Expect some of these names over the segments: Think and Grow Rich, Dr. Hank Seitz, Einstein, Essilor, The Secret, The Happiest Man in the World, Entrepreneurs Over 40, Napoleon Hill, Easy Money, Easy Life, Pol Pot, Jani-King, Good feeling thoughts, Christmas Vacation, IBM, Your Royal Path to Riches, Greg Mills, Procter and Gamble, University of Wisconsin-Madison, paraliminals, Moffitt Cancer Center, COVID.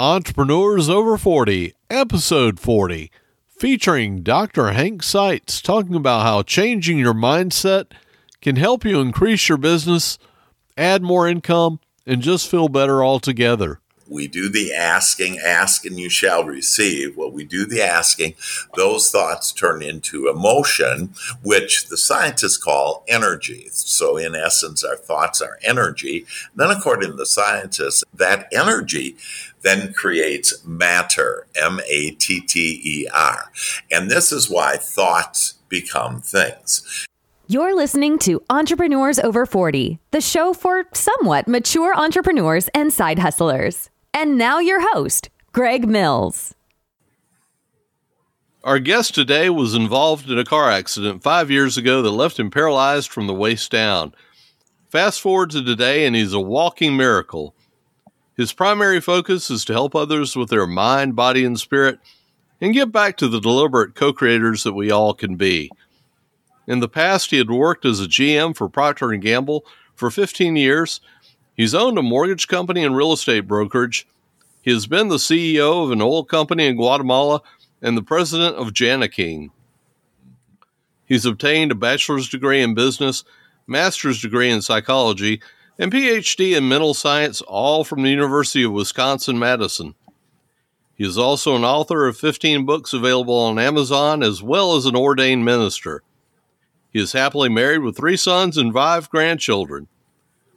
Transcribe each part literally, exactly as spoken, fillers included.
Entrepreneurs Over forty, Episode forty, featuring Doctor Hank Seitz, talking about how changing your mindset can help you increase your business, add more income, and just feel better altogether. We do the asking, ask and you shall receive. Well, we do the asking. Those thoughts turn into emotion, which the scientists call energy. So in essence, our thoughts are energy. Then according to the scientists, that energy then creates matter, M A T T E R. And this is why thoughts become things. You're listening to Entrepreneurs Over forty, the show for somewhat mature entrepreneurs and side hustlers. And now your host, Greg Mills. Our guest today was involved in a car accident five years ago that left him paralyzed from the waist down. Fast forward to today, and he's a walking miracle. His primary focus is to help others with their mind, body, and spirit, and get back to the deliberate co-creators that we all can be. In the past, he had worked as a G M for Procter and Gamble for fifteen years. He's owned a mortgage company and real estate brokerage. He has been the C E O of an oil company in Guatemala and the president of Jani-King. He's obtained a bachelor's degree in business, master's degree in psychology, and P H D in mental science, all from the University of Wisconsin-Madison. He is also an author of fifteen books available on Amazon, as well as an ordained minister. He is happily married with three sons and five grandchildren.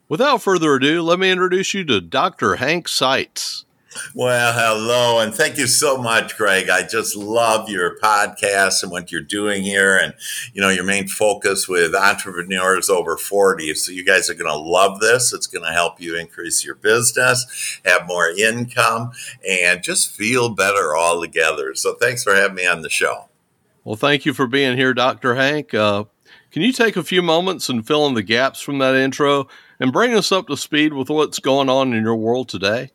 Without further ado, let me introduce you to Doctor Hank Seitz. Well, hello, and thank you so much, Greg. I just love your podcast and what you're doing here, and, you know, your main focus with Entrepreneurs Over forty. So you guys are going to love this. It's going to help you increase your business, have more income, and just feel better all together. So thanks for having me on the show. Well, thank you for being here, Doctor Hank. Uh, Can you take a few moments and fill in the gaps from that intro and bring us up to speed with what's going on in your world today?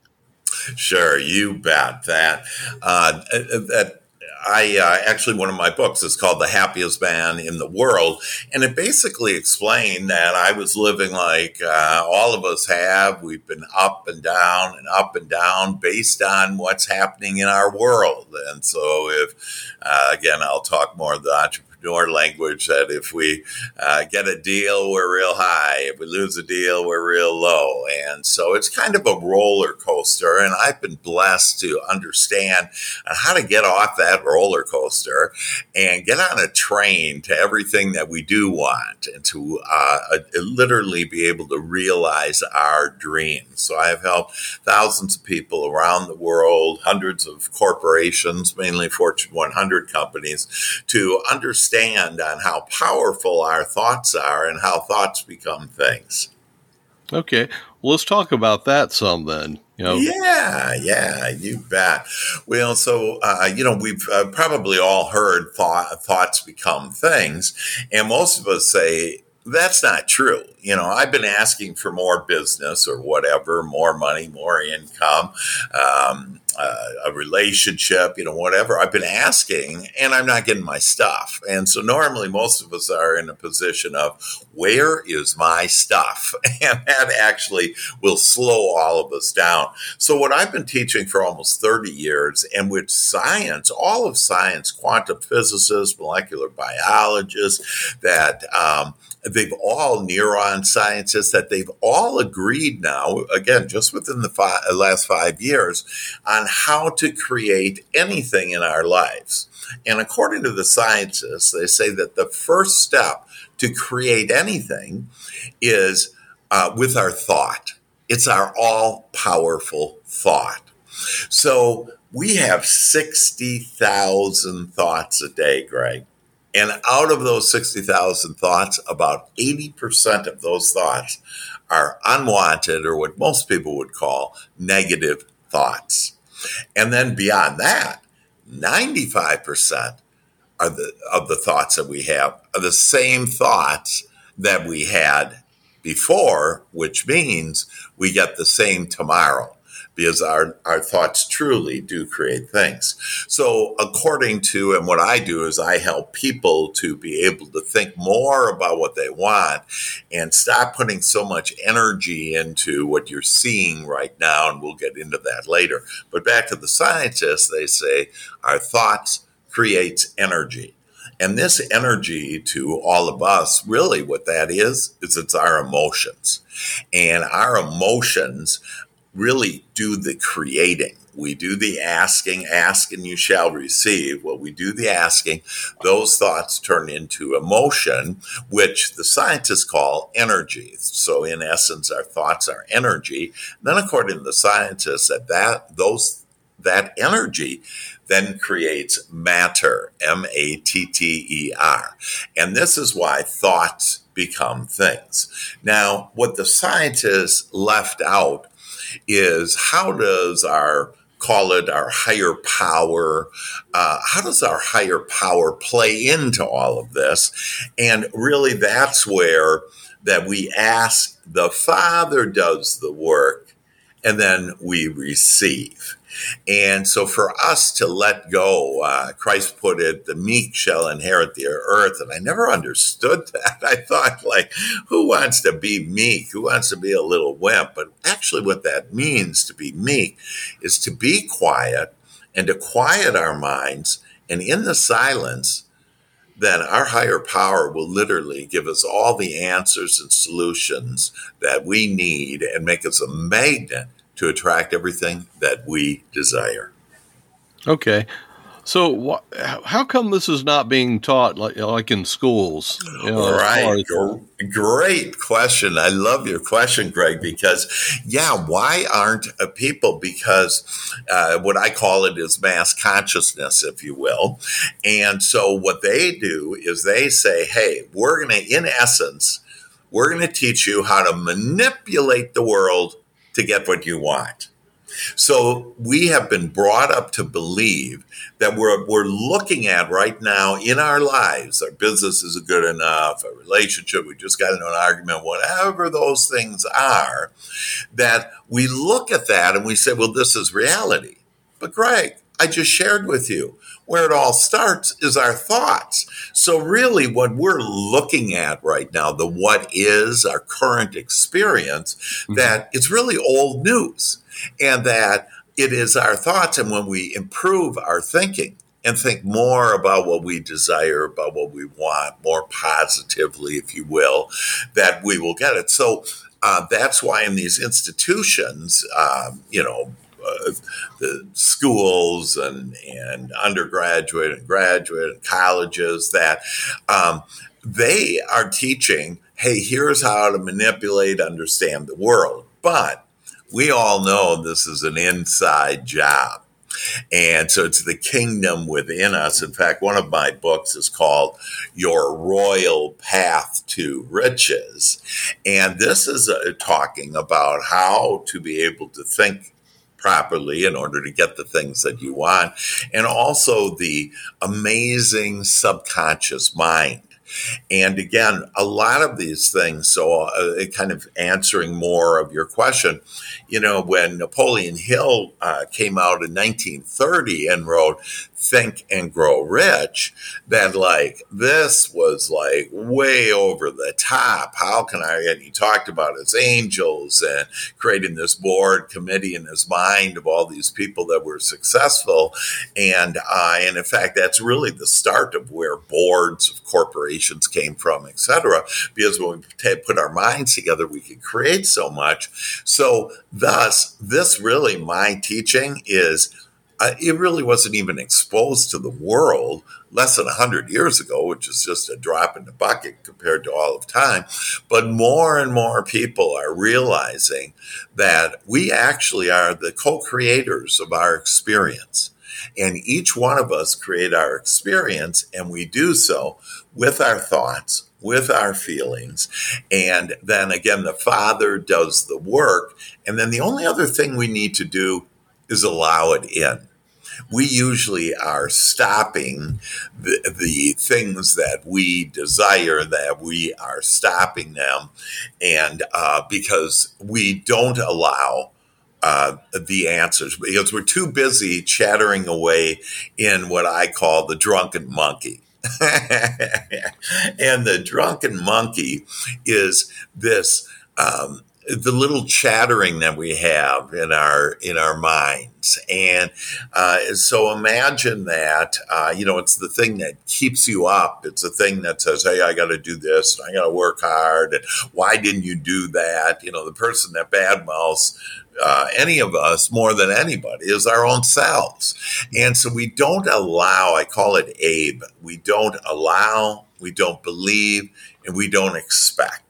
Sure, you bet. That uh, that I uh, actually, one of my books is called The Happiest Man in the World, and it basically explained that I was living like uh, all of us have. We've been up and down and up and down based on what's happening in our world. And so, if uh, again, I'll talk more of the entrepreneur. Our language that if we uh, get a deal, we're real high. If we lose a deal, we're real low. And so it's kind of a roller coaster. And I've been blessed to understand how to get off that roller coaster and get on a train to everything that we do want and to uh, literally be able to realize our dreams. So I've helped thousands of people around the world, hundreds of corporations, mainly Fortune one hundred companies, to understand Stand on how powerful our thoughts are and how thoughts become things. Okay, well, let's talk about that some then. You know. Yeah, yeah, you bet. Well, so, uh, you know, we've uh, probably all heard thought, thoughts become things, and most of us say, that's not true. You know, I've been asking for more business or whatever, more money, more income, um, uh, a relationship, you know, whatever. I've been asking and I'm not getting my stuff. And so normally most of us are in a position of, where is my stuff? And that actually will slow all of us down. So what I've been teaching for almost thirty years, and with science, all of science, quantum physicists, molecular biologists, that, um, They've all neuron scientists that they've all agreed now, again, just within the fi- last five years, on how to create anything in our lives. And according to the scientists, they say that the first step to create anything is uh, with our thought. It's our all-powerful thought. So we have sixty thousand thoughts a day, Greg. And out of those sixty thousand thoughts, about eighty percent of those thoughts are unwanted, or what most people would call negative thoughts. And then beyond that, ninety-five percent are the, of the thoughts that we have are the same thoughts that we had before, which means we get the same tomorrow. because our, our thoughts truly do create things. So according to, and what I do is I help people to be able to think more about what they want and stop putting so much energy into what you're seeing right now. And we'll get into that later. But back to the scientists, they say our thoughts creates energy. And this energy to all of us, really what that is, is it's our emotions. And our emotions really do the creating. We do the asking, ask and you shall receive. Well, we do the asking. Those thoughts turn into emotion, which the scientists call energy. So in essence, our thoughts are energy. Then according to the scientists, that, that those that energy then creates matter, M A T T E R. And this is why thoughts become things. Now, what the scientists left out is how does our, call it our higher power, uh, how does our higher power play into all of this? And really that's where that we ask, the Father does the work, and then we receive. And so for us to let go, uh, Christ put it, the meek shall inherit the earth. And I never understood that. I thought, like, who wants to be meek? Who wants to be a little wimp? But actually what that means to be meek is to be quiet and to quiet our minds. And in the silence, then our higher power will literally give us all the answers and solutions that we need and make us a magnet to attract everything that we desire. Okay. So wh- how come this is not being taught like, like in schools? You know, right. As- Great question. I love your question, Greg, because, yeah, why aren't uh, people? Because uh, what I call it is mass consciousness, if you will. And so what they do is they say, hey, we're going to, in essence, we're going to teach you how to manipulate the world to get what you want. So we have been brought up to believe that we're we're looking at right now in our lives, our business isn't good enough, our relationship, we just got into an argument, whatever those things are, that we look at that and we say, well, this is reality. But Greg, I just shared with you, where it all starts is our thoughts. So really what we're looking at right now, the what is our current experience, mm-hmm. that it's really old news and that it is our thoughts. And when we improve our thinking and think more about what we desire, about what we want, more positively, if you will, that we will get it. So uh, that's why in these institutions, um, you know, Uh, the schools and, and undergraduate and graduate and colleges that um, they are teaching, hey, here's how to manipulate, understand the world. But we all know this is an inside job. And so it's the kingdom within us. In fact, one of my books is called Your Royal Path to Riches. And this is uh, talking about how to be able to think properly in order to get the things that you want, and also the amazing subconscious mind. And again, a lot of these things, so uh, kind of answering more of your question, you know, when Napoleon Hill uh, came out in nineteen thirty and wrote Think and Grow Rich, that like this was like way over the top. How can I, and he talked about his angels and creating this board committee in his mind of all these people that were successful. And, uh, and in fact, that's really the start of where boards of corporations came from, et cetera, because when we t- put our minds together, we could create so much. So thus, this really, my teaching is, uh, it really wasn't even exposed to the world less than one hundred years ago, which is just a drop in the bucket compared to all of time. But more and more people are realizing that we actually are the co-creators of our experience. And each one of us create our experience, and we do so with our thoughts, with our feelings. And then again, the Father does the work. And then the only other thing we need to do is allow it in. We usually are stopping the, the things that we desire, that we are stopping them. And uh, because we don't allow uh, the answers, because we're too busy chattering away in what I call the drunken monkey. And the drunken monkey is this, um, the little chattering that we have in our, in our minds. And, uh, so imagine that, uh, you know, it's the thing that keeps you up. It's the thing that says, hey, I got to do this, and I got to work hard, and why didn't you do that? You know, the person that badmouths, uh, any of us more than anybody is our own selves. And so we don't allow, I call it A B E, we don't allow, we don't believe, and we don't expect.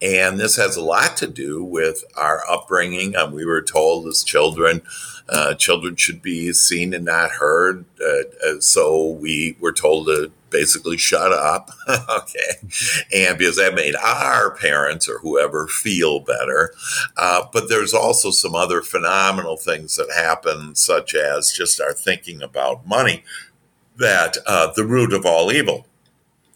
And this has a lot to do with our upbringing. Um, we were told as children, uh, children should be seen and not heard. Uh, so we were told to basically shut up. Okay. And because that made our parents or whoever feel better. Uh, but there's also some other phenomenal things that happen, such as just our thinking about money, that uh, the root of all evil.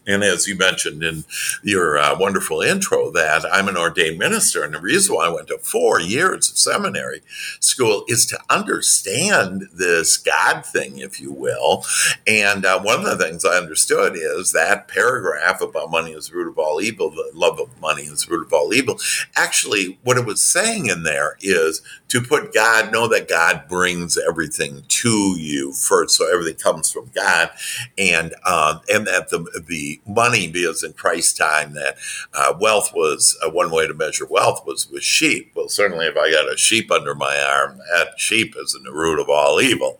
And as you mentioned in your uh, wonderful intro, that I'm an ordained minister. And the reason why I went to four years of seminary school is to understand this God thing, if you will. And uh, one of the things I understood is that paragraph about money is the root of all evil, the love of money is the root of all evil. Actually, what it was saying in there is to put God, know that God brings everything to you first. So everything comes from God. And, um, and that the, the, money, because in Christ's time that uh, wealth was uh, one way to measure wealth was with sheep. Well, certainly if I got a sheep under my arm, that sheep is the root of all evil.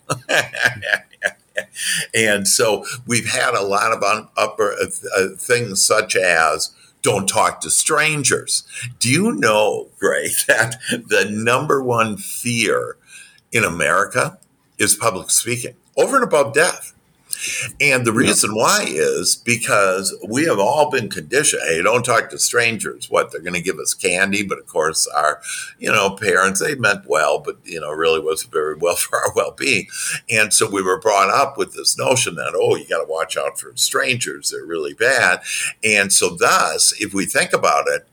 And so we've had a lot of un- upper uh, things such as don't talk to strangers. Do you know, Greg, that the number one fear in America is public speaking, over and above death? And the reason why is because we have all been conditioned. Hey, don't talk to strangers. What, they're going to give us candy? But of course, our, you know, parents, they meant well, but, you know, really wasn't very well for our well-being. And so we were brought up with this notion that, oh, you got to watch out for strangers. They're really bad. And so thus, if we think about it,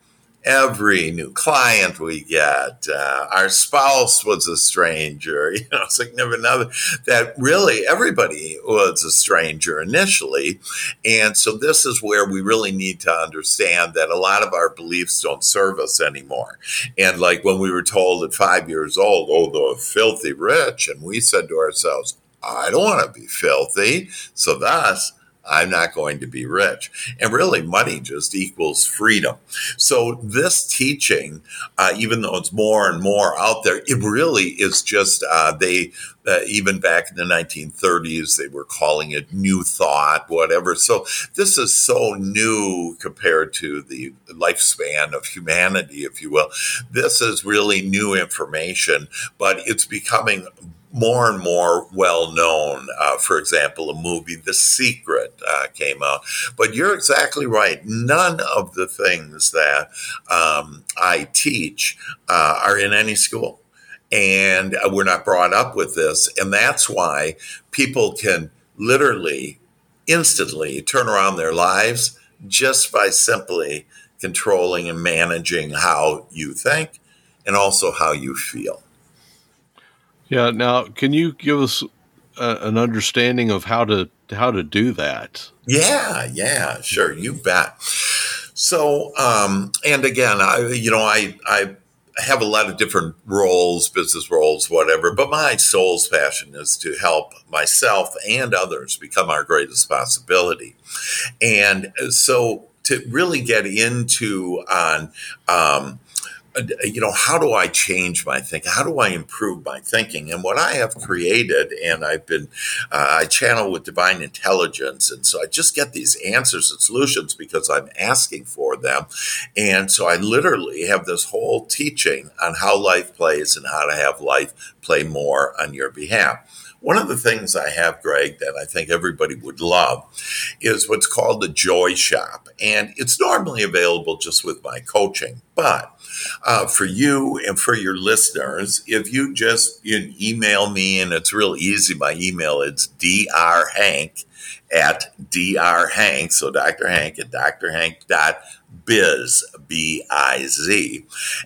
every new client we get, uh, our spouse was a stranger, you know, significant other, that really everybody was a stranger initially. And so this is where we really need to understand that a lot of our beliefs don't serve us anymore. And like when we were told at five years old, oh, the filthy rich, and we said to ourselves, I don't want to be filthy. So thus, I'm not going to be rich. And really, money just equals freedom. So this teaching, uh, even though it's more and more out there, it really is just uh, they, uh, even back in the nineteen thirties, they were calling it new thought, whatever. So this is so new compared to the lifespan of humanity, if you will. This is really new information, but it's becoming more and more well-known. Uh, for example, a movie, The Secret, uh, came out. But you're exactly right. None of the things that um, I teach uh, are in any school. And we're not brought up with this. And that's why people can literally, instantly turn around their lives just by simply controlling and managing how you think and also how you feel. Yeah. Now, can you give us a, an understanding of how to how to do that? Yeah. Yeah. Sure. You bet. So, um, and again, I you know, I I have a lot of different roles, business roles, whatever. But my soul's passion is to help myself and others become our greatest possibility, and so to really get into on. Um, You know, how do I change my thinking? How do I improve my thinking? And what I have created, and I've been, uh, I channel with divine intelligence. And so I just get these answers and solutions because I'm asking for them. And so I literally have this whole teaching on how life plays and how to have life play more on your behalf. One of the things I have, Greg, that I think everybody would love is what's called the Joy Shop. And it's normally available just with my coaching. But uh, for you and for your listeners, if you just you email me, and it's real easy, my email, it's D R Hank at D R Hank, so Doctor Hank at D R Hank dot biz, B I Z.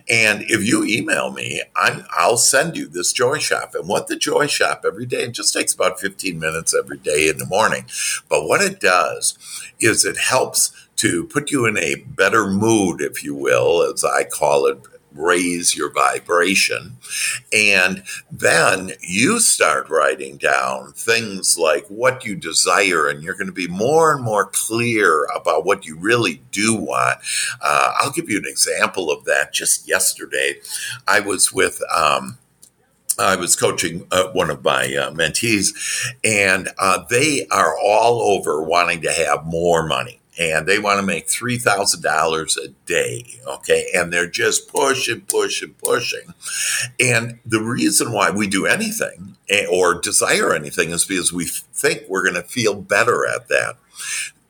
And if you email me, I'm, I'll send you this Joy Shop. And what the Joy Shop every day, it just takes about fifteen minutes every day in the morning. But what it does is it helps to put you in a better mood, if you will, as I call it, raise your vibration. And then you start writing down things like what you desire, and you're going to be more and more clear about what you really do want. Uh, I'll give you an example of that. Just yesterday, I was with... Um, I was coaching uh, one of my uh, mentees, and uh, they are all over wanting to have more money. And they want to make three thousand dollars a day, okay? And they're just pushing, pushing, pushing. And the reason why we do anything or desire anything is because we think we're going to feel better at that,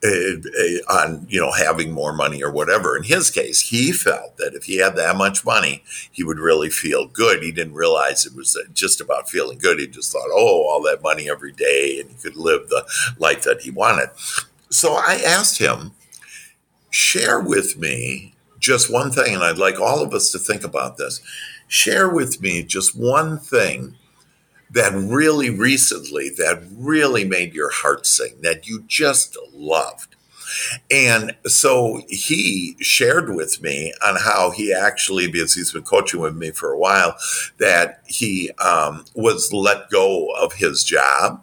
uh, on, you know, having more money or whatever. In his case, he felt that if he had that much money, he would really feel good. He didn't realize it was just about feeling good. He just thought, oh, all that money every day, and he could live the life that he wanted. So I asked him, share with me just one thing, and I'd like all of us to think about this. Share with me just one thing that really recently, that really made your heart sing, that you just loved. And so he shared with me on how he actually, because he's been coaching with me for a while, that he um, was let go of his job.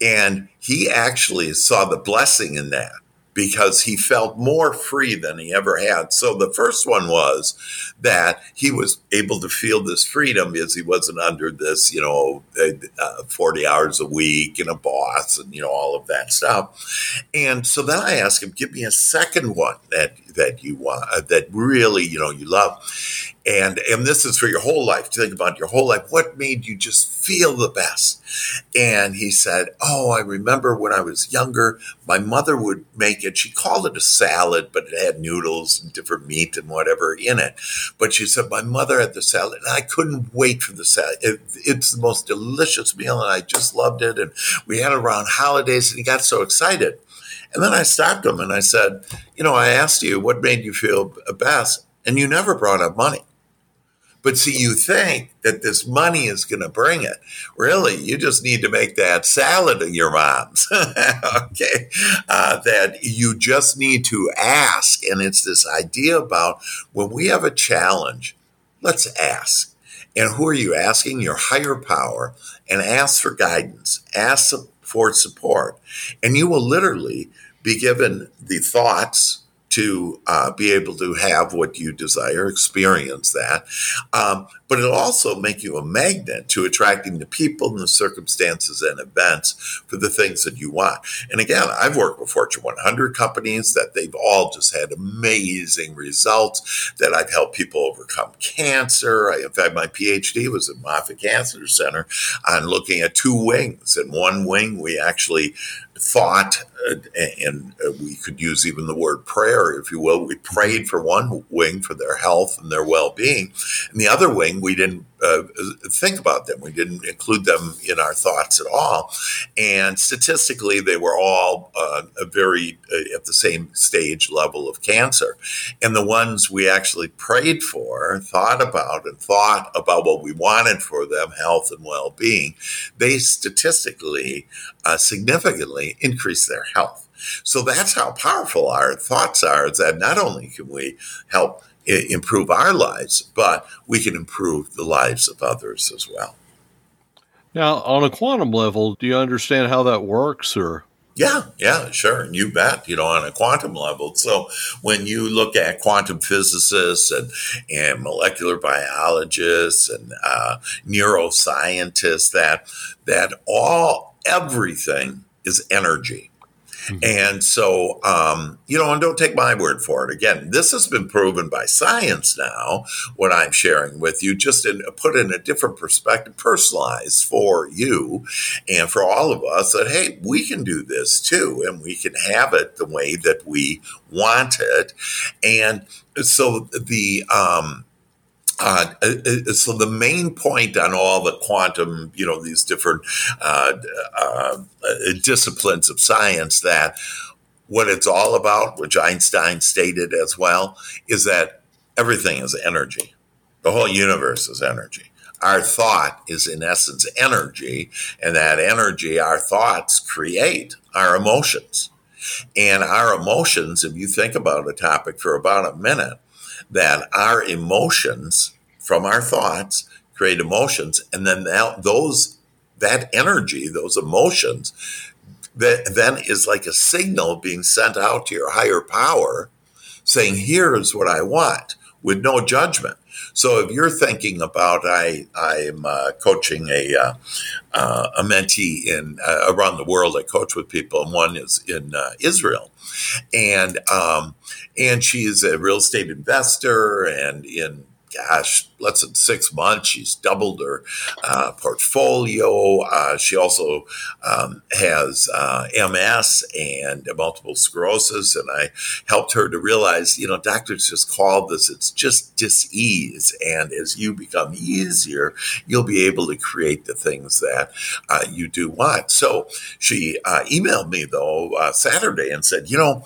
And he actually saw the blessing in that because he felt more free than he ever had. So the first one was that he was able to feel this freedom because he wasn't under this, you know, uh, forty hours a week and a boss and, you know, all of that stuff. And so then I asked him, give me a second one that that you want, uh, that really, you know, you love. And and this is for your whole life. Think about your whole life. What made you just feel the best? And he said, oh, I remember when I was younger, my mother would make it. She called it a salad, but it had noodles and different meat and whatever in it. But she said, my mother had the salad, and I couldn't wait for the salad. It, it's the most delicious meal, and I just loved it. And we had it around holidays, and he got so excited. And then I stopped him, and I said, you know, I asked you what made you feel best, and you never brought up money. But see, you think that this money is going to bring it. Really, you just need to make that salad of your mom's, okay, uh, that you just need to ask. And it's this idea about when we have a challenge, let's ask. And who are you asking? Your higher power. And ask for guidance. Ask for support. And you will literally be given the thoughts to uh, be able to have what you desire, experience that. Um, but it'll also make you a magnet to attracting the people and the circumstances and events for the things that you want. And again, I've worked with Fortune one hundred companies that they've all just had amazing results, that I've helped people overcome cancer. I, in fact, my PhD was at Moffitt Cancer Center on looking at two wings. In one wing, we actually thought, uh, and uh, we could use even the word prayer, if you will. We prayed for one wing for their health and their well-being. And the other wing, we didn't uh, think about them. We didn't include them in our thoughts at all. And statistically, they were all uh, a very uh, at the same stage level of cancer. And the ones we actually prayed for, thought about, and thought about what we wanted for them, health and well-being, they statistically uh, significantly increase their health. So that's how powerful our thoughts are, is that not only can we help I- improve our lives, but we can improve the lives of others as well. Now, on a quantum level, do you understand how that works, or? Yeah, yeah, sure. And you bet, you know, on a quantum level. So when you look at quantum physicists and, and molecular biologists and uh, neuroscientists, that, that all, everything is energy. Mm-hmm. And so, um, you know, and don't take my word for it. Again, this has been proven by science now, what I'm sharing with you, just in, put in a different perspective, personalized for you and for all of us that, hey, we can do this too, and we can have it the way that we want it. And so the um, Uh, so the main point on all the quantum, you know, these different uh, uh, disciplines of science, that what it's all about, which Einstein stated as well, is that everything is energy. The whole universe is energy. Our thought is, in essence, energy, and that energy, our thoughts create our emotions. And our emotions, if you think about a topic for about a minute, that our emotions from our thoughts create emotions, and then that, those that energy, those emotions, that then is like a signal being sent out to your higher power saying, here's what I want, with no judgment. So if you're thinking about, I I'm uh, coaching a uh, uh, a mentee in uh, around the world. I coach with people, and one is in uh, Israel, and um, and she's a real estate investor, and in gosh, less than six months, she's doubled her uh, portfolio. Uh, she also um, has uh, M S and multiple sclerosis. And I helped her to realize, you know, doctors just call this, it's just dis-ease. And as you become easier, you'll be able to create the things that uh, you do want. So she uh, emailed me, though, uh, Saturday and said, you know,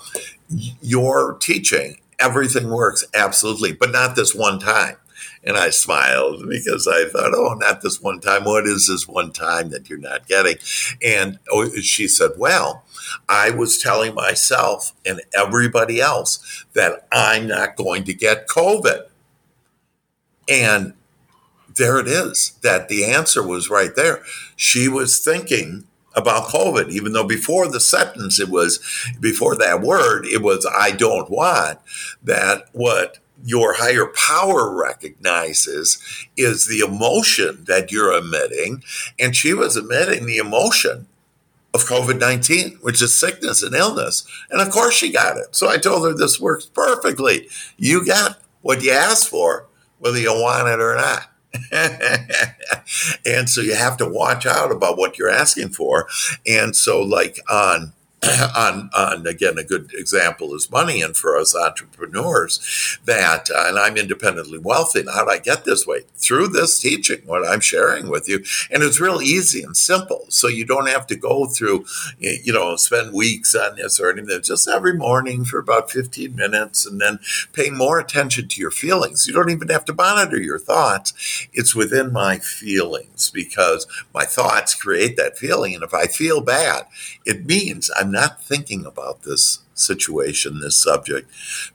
your teaching, everything works, absolutely, but not this one time. And I smiled because I thought, oh, not this one time. What is this one time that you're not getting? And she said, well, I was telling myself and everybody else that I'm not going to get COVID. And there it is, that the answer was right there. She was thinking about COVID, even though before the sentence, it was, before that word, it was, I don't want, that what your higher power recognizes is the emotion that you're emitting. And she was emitting the emotion of COVID nineteen, which is sickness and illness. And of course she got it. So I told her, this works perfectly. You got what you asked for, whether you want it or not. And so you have to watch out about what you're asking for. And so, like on, on, on again, a good example is money. And for us entrepreneurs, that, uh, and I'm independently wealthy. And how did I get this way? Through this teaching, what I'm sharing with you. And it's real easy and simple. So you don't have to go through, you know, spend weeks on this or anything. Just every morning for about fifteen minutes, and then pay more attention to your feelings. You don't even have to monitor your thoughts. It's within my feelings, because my thoughts create that feeling. And if I feel bad, it means I'm not thinking about this situation, this subject,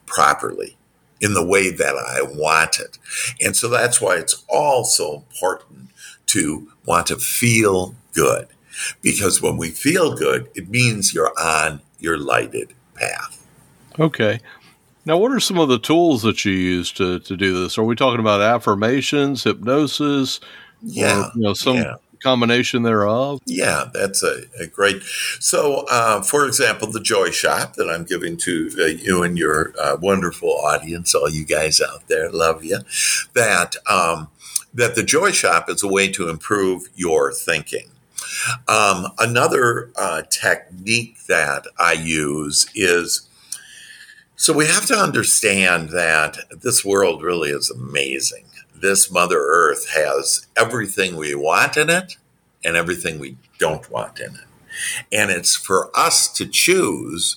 properly in the way that I want it. And so that's why it's all so important to want to feel good, because when we feel good, it means you're on your lighted path. Okay. Now, what are some of the tools that you use to, to do this? Are we talking about affirmations, hypnosis, yeah, or, you know, some yeah. combination thereof? Yeah, that's a, a great. So, uh, for example, the Joy Shop that I'm giving to uh, you and your uh, wonderful audience, all you guys out there, love you, that, um, that the Joy Shop is a way to improve your thinking. Um, another uh, technique that I use is, so we have to understand that this world really is amazing. This Mother Earth has everything we want in it and everything we don't want in it. And it's for us to choose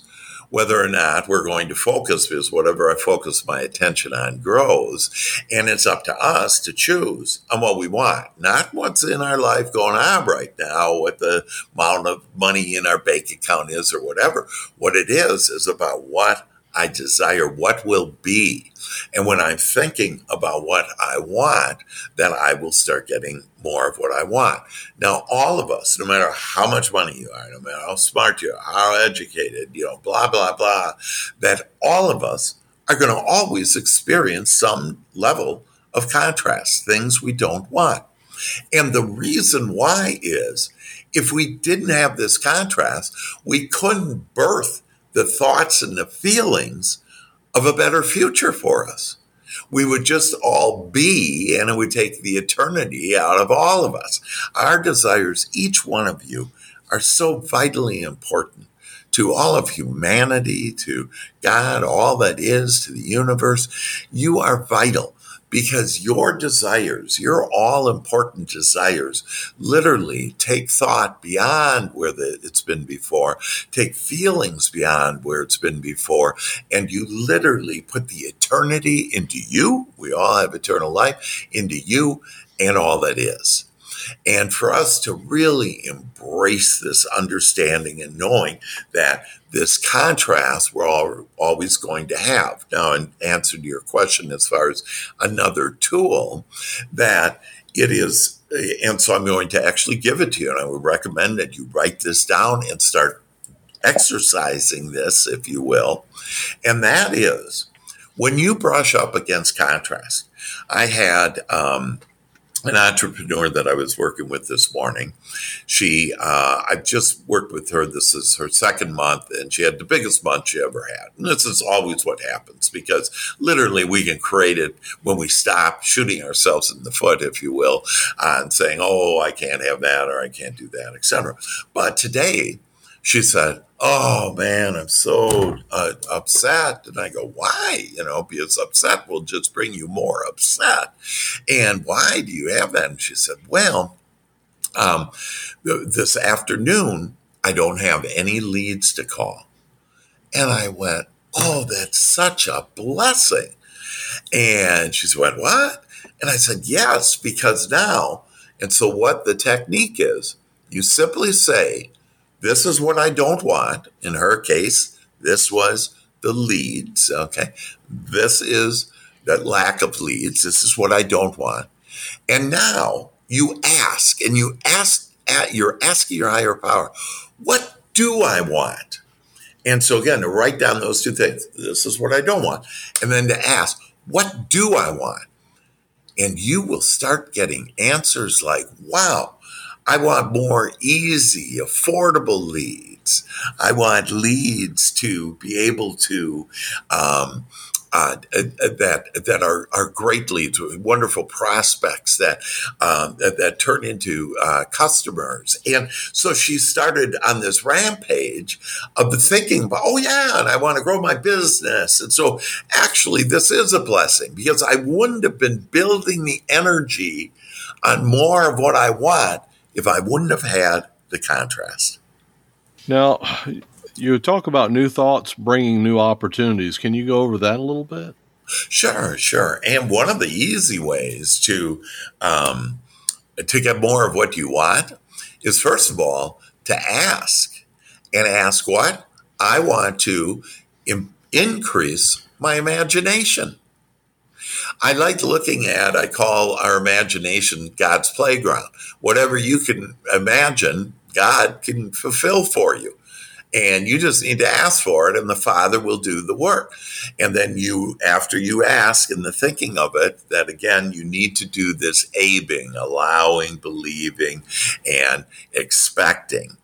whether or not we're going to focus, because whatever I focus my attention on grows. And it's up to us to choose on what we want, not what's in our life going on right now, what the amount of money in our bank account is or whatever. What it is is about what I desire, what will be. And when I'm thinking about what I want, then I will start getting more of what I want. Now, all of us, no matter how much money you are, no matter how smart you are, how educated, you know, blah, blah, blah, that all of us are going to always experience some level of contrast, things we don't want. And the reason why is, If we didn't have this contrast, we couldn't birth the thoughts and the feelings of a better future for us. We would just all be, and it would take the eternity out of all of us. Our desires, each one of you, are so vitally important to all of humanity, to God, all that is, to the universe. You are vital because your desires, your all-important desires, literally take thought beyond where the, it's been before, take feelings beyond where it's been before, and you literally put the eternity into you. We all have eternal life, into you and all that is. And for us to really embrace this understanding and knowing that this contrast we're all, always going to have. Now, in answer to your question as far as another tool, that it is, and so I'm going to actually give it to you, and I would recommend that you write this down and start exercising this, if you will. And that is, when you brush up against contrast, I had... Um, an entrepreneur that I was working with this morning. She, uh, I've just worked with her. This is her second month, and she had the biggest month she ever had. And this is always what happens, because literally we can create it when we stop shooting ourselves in the foot, if you will, on saying, oh, I can't have that, or I can't do that, et cetera. But today she said, oh man, I'm so uh, upset. And I go, why? You know, because upset will just bring you more upset. And why do you have that? And she said, well, um, this afternoon, I don't have any leads to call. And I went, oh, that's such a blessing. And she said, what? And I said, yes, because now, and so what the technique is, you simply say, this is what I don't want. In her case, this was the leads, okay? This is that lack of leads. This is what I don't want. And now you ask, and you ask, you're asking your higher power, what do I want? And so again, to write down those two things, this is what I don't want. And then to ask, what do I want? And you will start getting answers like, wow, I want more easy, affordable leads. I want leads to be able to, um, uh, that that are, are great leads, wonderful prospects that um, that, that turn into uh, customers. And so she started on this rampage of the thinking about, oh yeah, and I want to grow my business. And so actually this is a blessing, because I wouldn't have been building the energy on more of what I want if I wouldn't have had the contrast. Now, you talk about new thoughts bringing new opportunities. Can you go over that a little bit? Sure, sure. And one of the easy ways to um, to get more of what you want is, first of all, to ask. And ask what? I want to im- increase my imagination. I like looking at, I call our imagination God's playground. Whatever you can imagine, God can fulfill for you. And you just need to ask for it, and the Father will do the work. And then you, after you ask and the thinking of it, that again, you need to do this abing, allowing, believing, and expecting.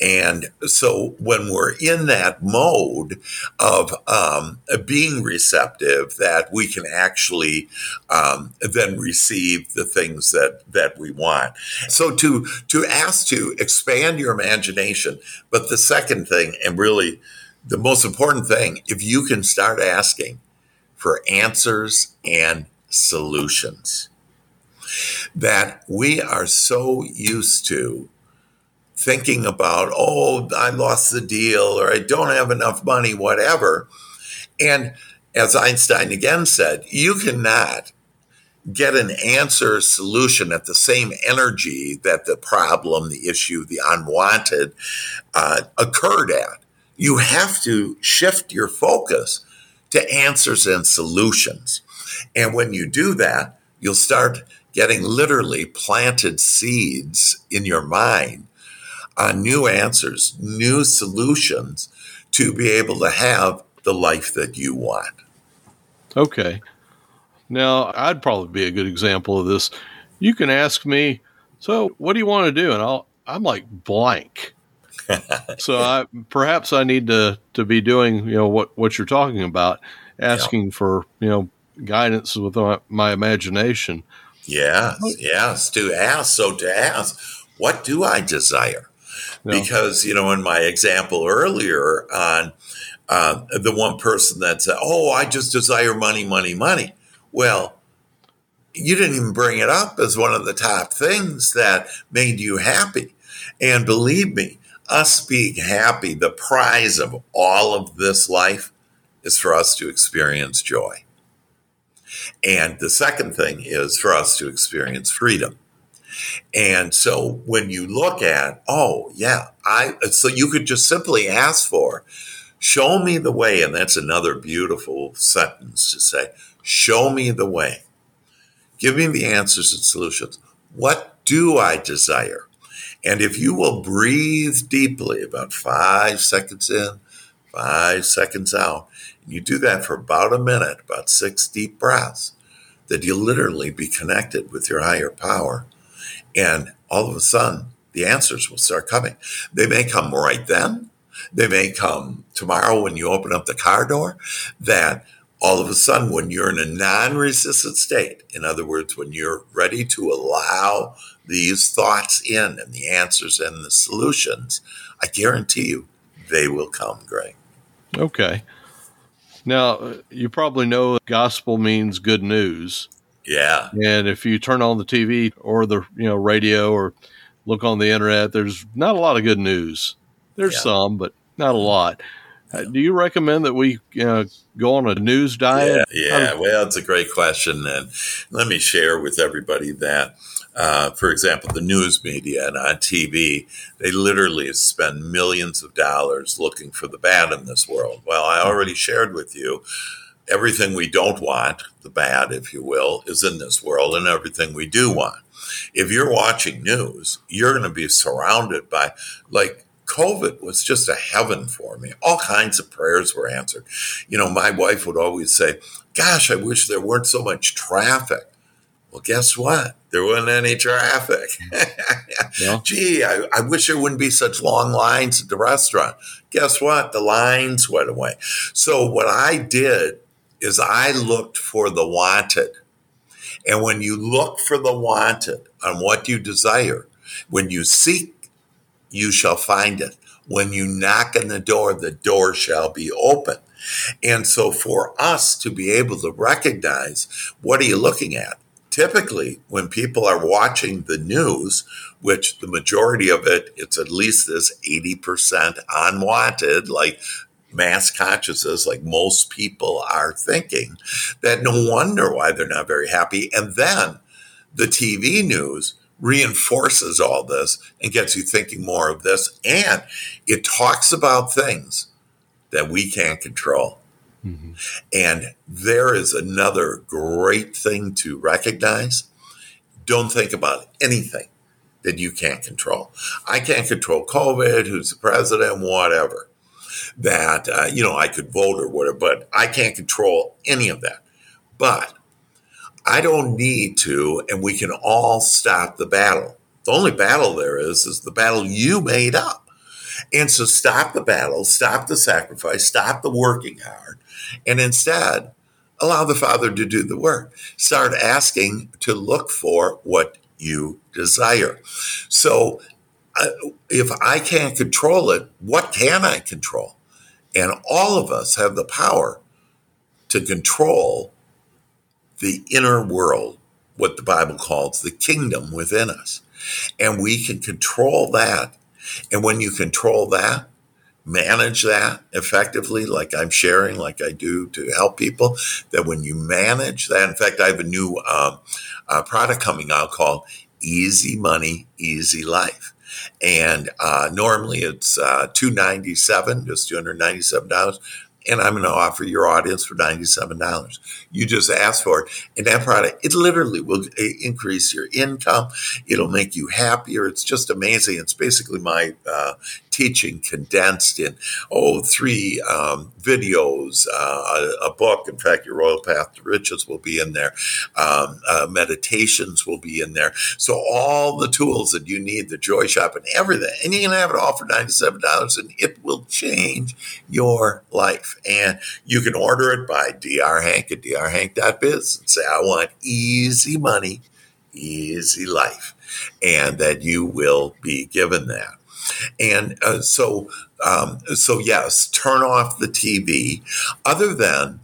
And so when we're in that mode of um, being receptive, that we can actually um, then receive the things that, that we want. So to, to ask to expand your imagination. But the second thing, and really the most important thing, if you can start asking for answers and solutions, that we are so used to thinking about, oh, I lost the deal, or I don't have enough money, whatever. And as Einstein again said, you cannot get an answer solution at the same energy that the problem, the issue, the unwanted uh, occurred at. You have to shift your focus to answers and solutions. And when you do that, you'll start getting literally planted seeds in your mind on new answers, new solutions, to be able to have the life that you want. Okay. Now, I'd probably be a good example of this. You can ask me, so what do you want to do? And I'll I'm like blank. So I, perhaps I need to, to be doing, you know, what, what you're talking about, asking yeah. for, you know, guidance with my, my imagination. Yes, yes, to ask. So to ask, what do I desire? Yeah. Because, you know, in my example earlier on uh, the one person that said, oh, I just desire money, money, money. Well, you didn't even bring it up as one of the top things that made you happy. And believe me, us being happy, the prize of all of this life is for us to experience joy. And the second thing is for us to experience freedom. And so when you look at, oh, yeah, I so you could just simply ask for, show me the way. And that's another beautiful sentence to say, show me the way. Give me the answers and solutions. What do I desire? And if you will breathe deeply about five seconds in, five seconds out, and you do that for about a minute, about six deep breaths, that you'll literally be connected with your higher power. And all of a sudden, the answers will start coming. They may come right then. They may come tomorrow when you open up the car door. That all of a sudden, when you're in a non-resistant state, in other words, when you're ready to allow these thoughts in and the answers and the solutions, I guarantee you they will come, Greg. Okay. Now, you probably know gospel means good news. Yeah. And if you turn on the T V or the you know radio or look on the internet, there's not a lot of good news. There's yeah. some, but not a lot. Do you recommend that we uh, go on a news diet? Yeah, yeah. Well, it's a great question. And let me share with everybody that, uh, for example, the news media and on T V, they literally spend millions of dollars looking for the bad in this world. Well, I already shared with you, everything we don't want, the bad, if you will, is in this world, and everything we do want. If you're watching news, you're going to be surrounded by, like, COVID was just a heaven for me. All kinds of prayers were answered. You know, my wife would always say, gosh, I wish there weren't so much traffic. Well, guess what? There wasn't any traffic. Yeah. Gee, I, I wish there wouldn't be such long lines at the restaurant. Guess what? The lines went away. So what I did is I looked for the wanted. And when you look for the wanted on what you desire, when you seek, you shall find it. When you knock on the door, the door shall be open. And so for us to be able to recognize, what are you looking at? Typically, when people are watching the news, which the majority of it, it's at least this eighty percent unwanted, like mass consciousness, like most people are thinking, that no wonder why they're not very happy. And then the T V news reinforces all this and gets you thinking more of this. And it talks about things that we can't control. Mm-hmm. And there is another great thing to recognize. Don't think about anything that you can't control. I can't control COVID, who's the president, whatever. That, uh, you know, I could vote or whatever, but I can't control any of that. But I don't need to, and we can all stop the battle. The only battle there is, is the battle you made up. And so stop the battle, stop the sacrifice, stop the working hard, and instead allow the Father to do the work. Start asking to look for what you desire. So uh, if I can't control it, what can I control? And all of us have the power to control the inner world, what the Bible calls the kingdom within us. And we can control that. And when you control that, manage that effectively, like I'm sharing, like I do to help people, that when you manage that, in fact, I have a new um, uh, product coming out called Easy Money, Easy Life. And uh, normally it's uh, two hundred ninety-seven dollars, just two hundred ninety-seven dollars. And I'm going to offer your audience for ninety-seven dollars. You just ask for it. And that product, it literally will increase your income. It'll make you happier. It's just amazing. It's basically my uh, teaching condensed in, oh, three um, videos, uh, a, a book. In fact, Your Royal Path to Riches will be in there. Um, uh, meditations will be in there. So all the tools that you need, the Joy Shop and everything, and you can have it all for ninety-seven dollars, and it will change your life. And you can order it by D R Hank at d r hank dot biz and say, I want easy money, easy life, and that you will be given that. And uh, so, um, so yes, turn off the T V. Other than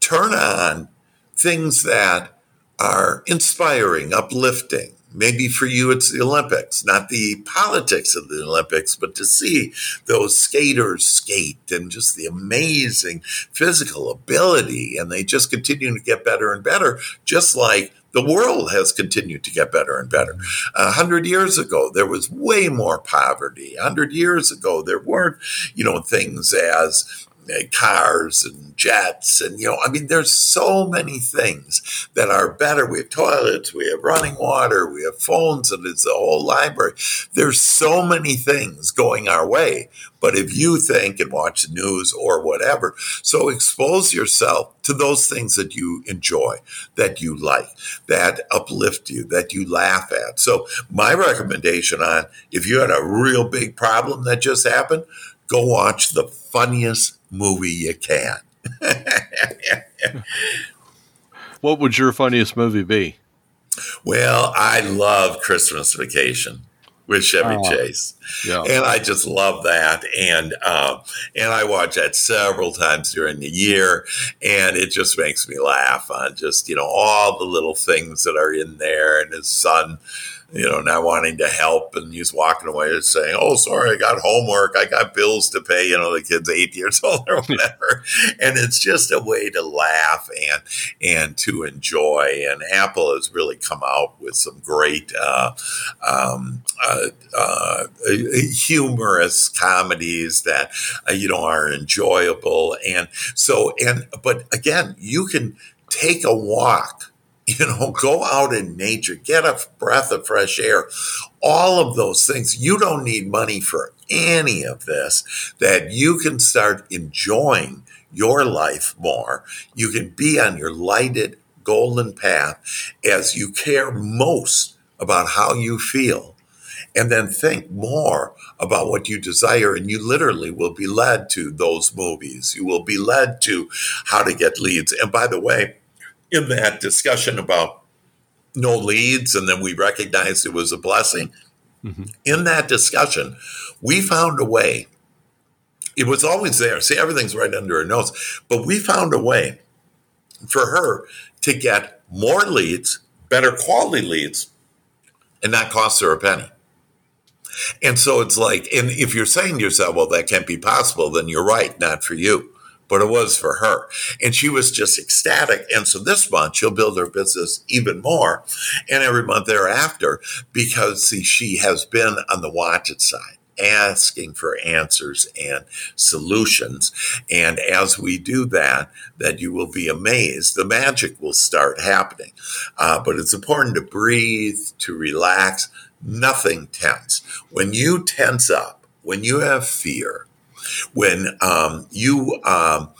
turn on things that are inspiring, uplifting. Maybe for you, it's the Olympics, not the politics of the Olympics, but to see those skaters skate and just the amazing physical ability. And they just continue to get better and better, just like the world has continued to get better and better. A hundred years ago, there was way more poverty. A hundred years ago, there weren't, you know, things as cars and jets. And, you know, I mean, there's so many things that are better. We have toilets, we have running water, we have phones, and it's a whole library. There's so many things going our way. But if you think and watch the news or whatever, so expose yourself to those things that you enjoy, that you like, that uplift you, that you laugh at. So my recommendation on, if you had a real big problem that just happened, go watch the funniest movie you can. What would your funniest movie be? Well, I love Christmas Vacation with Chevy oh, Chase. Yeah. And I just love that. And um, and I watch that several times during the year. And it just makes me laugh on just, you know, all the little things that are in there. And his son, you know, not wanting to help, and he's walking away and saying, oh, sorry, I got homework, I got bills to pay, you know, the kid's eight years old or whatever. And it's just a way to laugh and and to enjoy. And Apple has really come out with some great uh, um, uh, uh, humorous comedies that, uh, you know, are enjoyable. And so, and but again, you can take a walk. You know, go out in nature, get a breath of fresh air, all of those things. You don't need money for any of this, that you can start enjoying your life more. You can be on your lighted golden path as you care most about how you feel, and then think more about what you desire. And you literally will be led to those movies. You will be led to how to get leads. And by the way, in that discussion about no leads, and then we recognized it was a blessing. Mm-hmm. In that discussion, we found a way. It was always there. See, everything's right under her nose. But we found a way for her to get more leads, better quality leads, and not cost her a penny. And so it's like, and if you're saying to yourself, well, that can't be possible, then you're right, not for you. But it was for her. And she was just ecstatic. And so this month, she'll build her business even more. And every month thereafter, because see, she has been on the watch it side, asking for answers and solutions. And as we do that, that you will be amazed. The magic will start happening. Uh, but it's important to breathe, to relax. Nothing tense. When you tense up, when you have fear, when um, you um,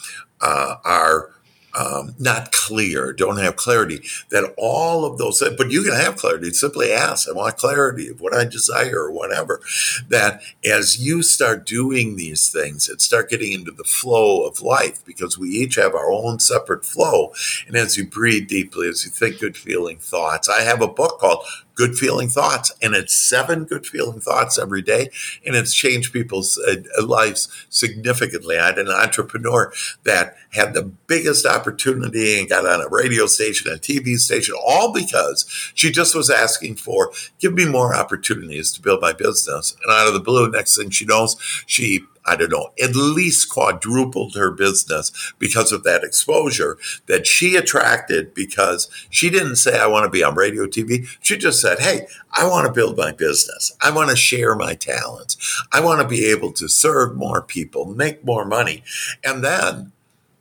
uh, are um, not clear, don't have clarity, that all of those things, but you can have clarity. Simply ask, I want clarity of what I desire or whatever. That as you start doing these things and start getting into the flow of life, because we each have our own separate flow, and as you breathe deeply, as you think good feeling thoughts. I have a book called Good Feeling Thoughts, and it's seven good feeling thoughts every day, and it's changed people's uh, lives significantly. I had an entrepreneur that had the biggest opportunity and got on a radio station, a T V station, all because she just was asking for, give me more opportunities to build my business. And out of the blue, next thing she knows, she I don't know, at least quadrupled her business because of that exposure that she attracted, because she didn't say, I want to be on radio, T V. She just said, hey, I want to build my business. I want to share my talents. I want to be able to serve more people, make more money. And then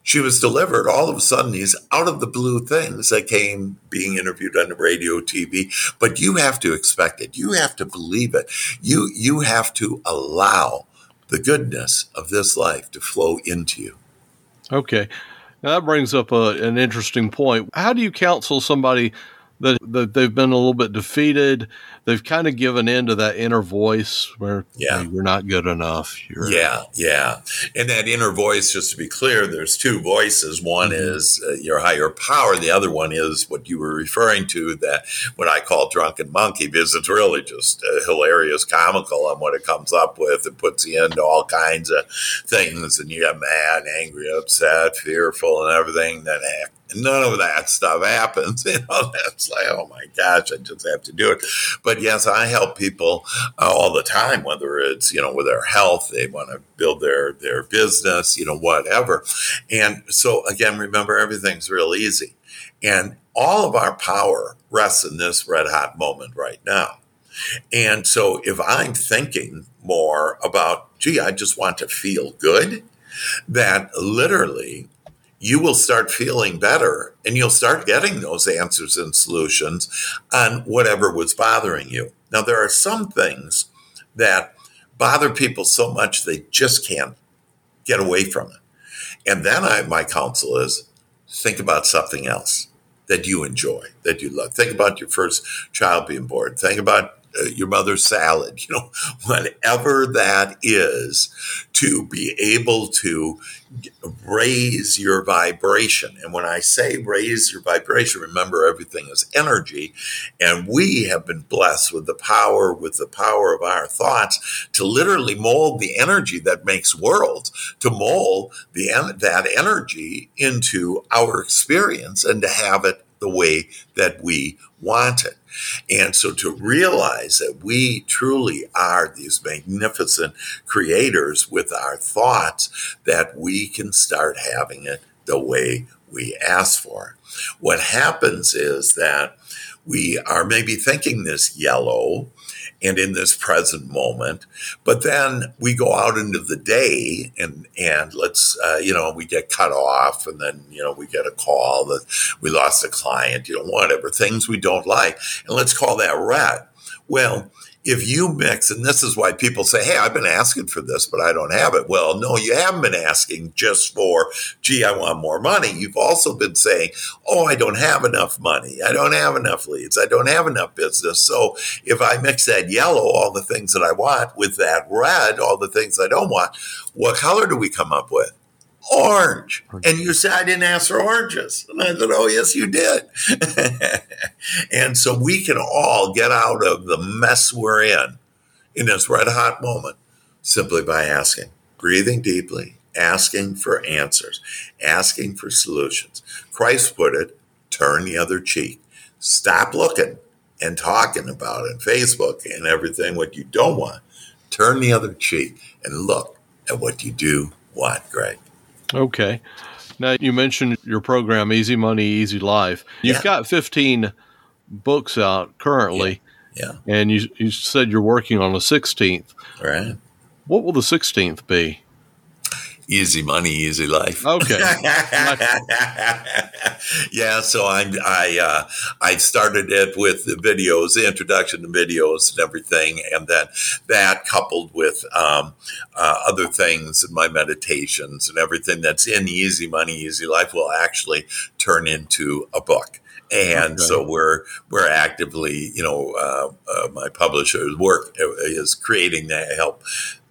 she was delivered all of a sudden these out of the blue things that came being interviewed on the radio, T V. But you have to expect it. You have to believe it. You, you have to allow the goodness of this life to flow into you. Okay. Now that brings up a, an interesting point. How do you counsel somebody that, that they've been a little bit defeated? They've kind of given in to that inner voice where yeah. hey, you're not good enough. You're- yeah, yeah. And that inner voice, just to be clear, there's two voices. One mm-hmm. is uh, your higher power. The other one is what you were referring to, that what I call drunken monkey, because it's really just uh, hilarious, comical on what it comes up with. It puts you into all kinds of things, and you get mad, angry, upset, fearful, and everything that happens. None of that stuff happens. You know, that's like, oh my gosh, I just have to do it. But yes, I help people uh, all the time, whether it's, you know, with their health, they want to build their, their business, you know, whatever. And so again, remember, everything's real easy. And all of our power rests in this red hot moment right now. And so if I'm thinking more about, gee, I just want to feel good, that literally you will start feeling better, and you'll start getting those answers and solutions on whatever was bothering you. Now, there are some things that bother people so much they just can't get away from it. And then I, my counsel is, think about something else that you enjoy, that you love. Think about your first child being born. Think about uh, your mother's salad, you know, whatever that is, to be able to raise your vibration. And when I say raise your vibration, remember, everything is energy. And we have been blessed with the power, with the power of our thoughts, to literally mold the energy that makes worlds, to mold the that energy into our experience and to have it the way that we want it. And so to realize that we truly are these magnificent creators with our thoughts, that we can start having it the way we ask for. What happens is that we are maybe thinking this yellow and in this present moment, but then we go out into the day and, and let's, uh, you know, we get cut off, and then, you know, we get a call that we lost a client, you know, whatever, things we don't like. And let's call that red. Well, if you mix, and this is why people say, hey, I've been asking for this, but I don't have it. Well, no, you haven't been asking just for, gee, I want more money. You've also been saying, oh, I don't have enough money. I don't have enough leads. I don't have enough business. So if I mix that yellow, all the things that I want, with that red, all the things I don't want, what color do we come up with? Orange. And you said, I didn't ask for oranges. And I said, oh, yes, you did. And so we can all get out of the mess we're in, in this red hot moment, simply by asking, breathing deeply, asking for answers, asking for solutions. Christ put it, turn the other cheek. Stop looking and talking about it, Facebook and everything, what you don't want. Turn the other cheek and look at what you do want, Greg. Okay. Now, you mentioned your program, Easy Money, Easy Life. You've yeah. got fifteen books out currently. Yeah. yeah. And you you said you're working on the sixteenth. Right. What will the sixteenth be? Easy Money, Easy Life. Okay. yeah, so I'm, I uh, I started it with the videos, the introduction to videos and everything, and then that coupled with um, uh, other things in my meditations and everything that's in Easy Money, Easy Life will actually turn into a book. And okay. so we're we're actively, you know, uh, uh, my publisher's work is creating that help.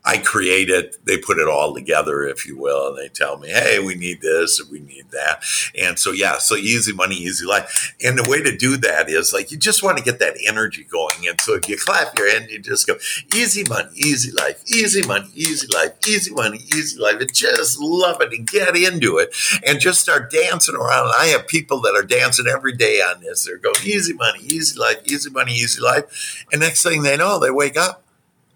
I create it, they put it all together, if you will, and they tell me, hey, we need this and we need that. And so, yeah, so Easy Money, Easy Life. And the way to do that is, like, you just want to get that energy going. And so if you clap your hand, you just go, Easy Money, Easy Life, Easy Money, Easy Life, Easy Money, Easy Life. And just love it and get into it and just start dancing around. And I have people that are dancing every day on this. They're going, Easy Money, Easy Life, Easy Money, Easy Life. And next thing they know, they wake up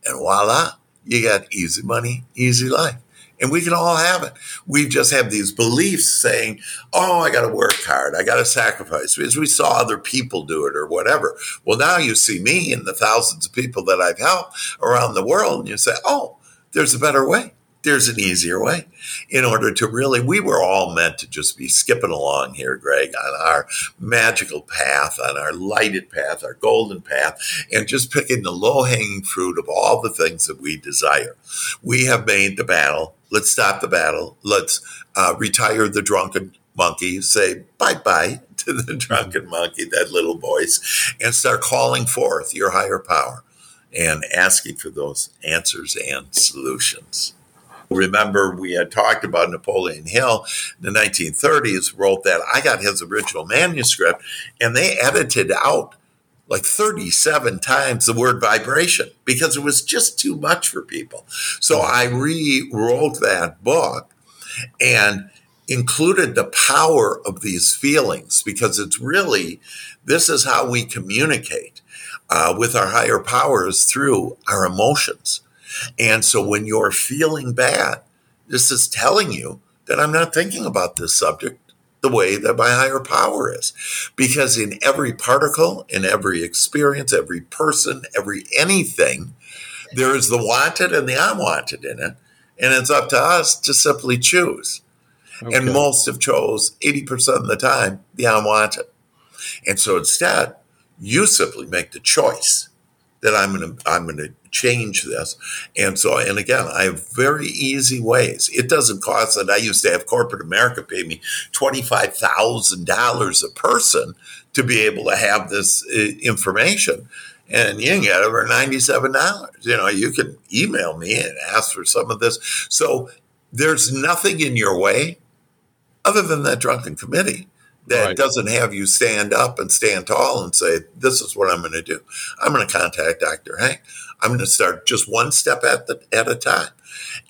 and voila. You got easy money, easy life. And we can all have it. We just have these beliefs saying, oh, I got to work hard. I got to sacrifice, because we saw other people do it or whatever. Well, now you see me and the thousands of people that I've helped around the world, and you say, oh, there's a better way. there's an easier way in order to really, we were all meant to just be skipping along here, Greg, on our magical path, on our lighted path, our golden path, and just picking the low-hanging fruit of all the things that we desire. We have made the battle. Let's stop the battle. Let's uh, retire the drunken monkey, say bye-bye to the drunken monkey, that little voice, and start calling forth your higher power and asking for those answers and solutions. Remember, we had talked about Napoleon Hill in the nineteen thirties, wrote that. I got his original manuscript, and they edited out like thirty-seven times the word vibration because it was just too much for people. So I rewrote that book and included the power of these feelings, because it's really, this is how we communicate uh, with our higher powers through our emotions. And so when you're feeling bad, this is telling you that I'm not thinking about this subject the way that my higher power is. Because in every particle, in every experience, every person, every anything, there is the wanted and the unwanted in it. And it's up to us to simply choose. Okay. And most have chose eighty percent of the time the unwanted. And so instead, you simply make the choice that I'm going to I'm going to change this. And so, and again, I have very easy ways. It doesn't cost that. I used to have corporate America pay me twenty-five thousand dollars a person to be able to have this information. And you can get it for ninety-seven dollars. You know, you can email me and ask for some of this. So there's nothing in your way other than that drunken committee that right. doesn't have you stand up and stand tall and say, this is what I'm going to do. I'm going to contact Doctor Hank. I'm going to start just one step at the at a time.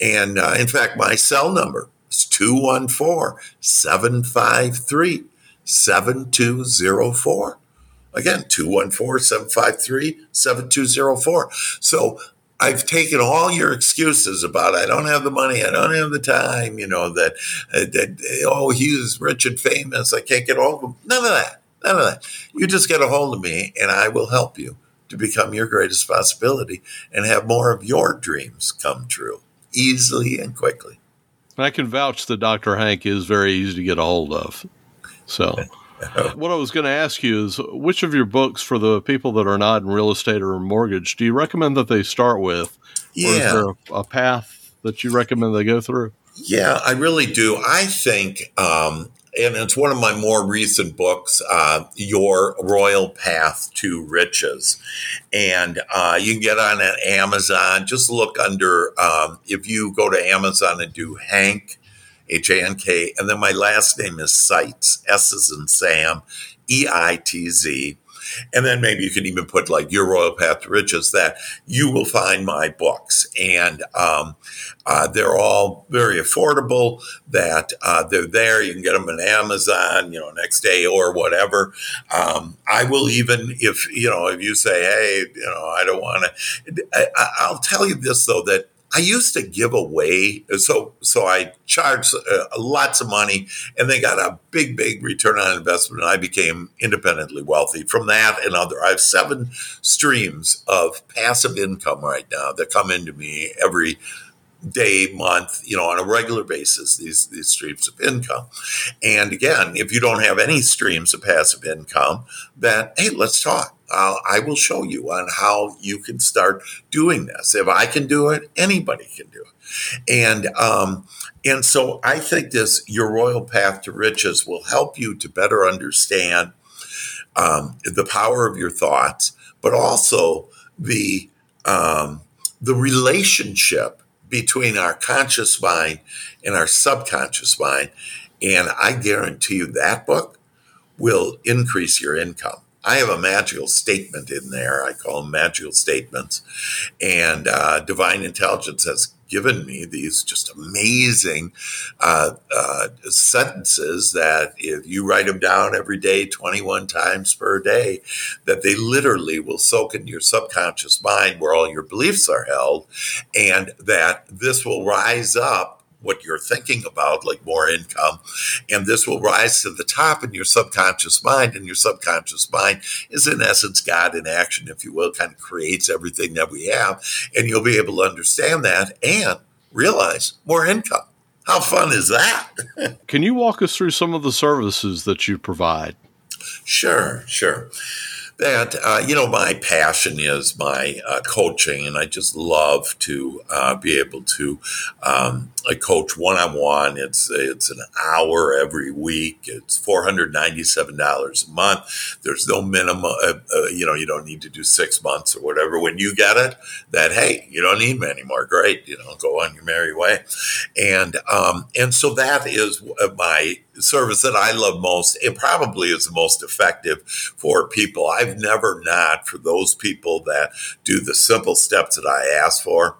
And uh, in fact, my cell number is two one four, seven five three, seven two zero four. Again, two one four, seven five three, seven two zero four. So I've taken all your excuses about I don't have the money, I don't have the time, you know, that, that oh, he's rich and famous, I can't get hold of him. None of that. None of that. You just get a hold of me and I will help you to become your greatest possibility and have more of your dreams come true easily and quickly. I can vouch that Doctor Hank is very easy to get a hold of. So what I was going to ask you is, which of your books for the people that are not in real estate or mortgage, do you recommend that they start with? Yeah. Or is there a path that you recommend they go through? Yeah, I really do. I think, um, and it's one of my more recent books, uh, Your Royal Path to Riches. And uh, you can get on at Amazon. Just look under, um, if you go to Amazon and do Hank, H A N K, and then my last name is Seitz, S as in Sam, E I T Z. And then maybe you can even put like Your Royal Path to Riches, that you will find my books. And um, uh, they're all very affordable, that uh, they're there. You can get them on Amazon, you know, next day or whatever. Um, I will even, if, you know, if you say, hey, you know, I don't want to, I'll tell you this, though, that I used to give away, so so I charged uh, lots of money, and they got a big, big return on investment, and I became independently wealthy from that and other. I have seven streams of passive income right now that come into me every day, month, you know, on a regular basis, these, these streams of income. And again, if you don't have any streams of passive income, then, hey, let's talk. I'll, I will show you on how you can start doing this. If I can do it, anybody can do it. And um, and so I think this Your Royal Path to Riches will help you to better understand um, the power of your thoughts, but also the um, the relationship between our conscious mind and our subconscious mind. And I guarantee you that book will increase your income. I have a magical statement in there. I call them magical statements. And uh, divine intelligence has given me these just amazing uh, uh, sentences that if you write them down every day, twenty-one times per day, that they literally will soak in your subconscious mind where all your beliefs are held, and that this will rise up what you're thinking about, like more income, and this will rise to the top in your subconscious mind. And your subconscious mind is, in essence, God in action, if you will, kind of creates everything that we have. And you'll be able to understand that and realize more income. How fun is that? Can you walk us through some of the services that you provide? Sure, sure. That, uh, you know, my passion is my uh, coaching, and I just love to uh, be able to um, I coach one-on-one. It's it's an hour every week. It's four hundred ninety-seven dollars a month. There's no minimum. Uh, uh, you know, you don't need to do six months or whatever. When you get it, that, hey, you don't need me anymore. Great. You know, go on your merry way. And, um, and so that is my service that I love most. It probably is the most effective for people. I've never not, for those people that do the simple steps that I ask for,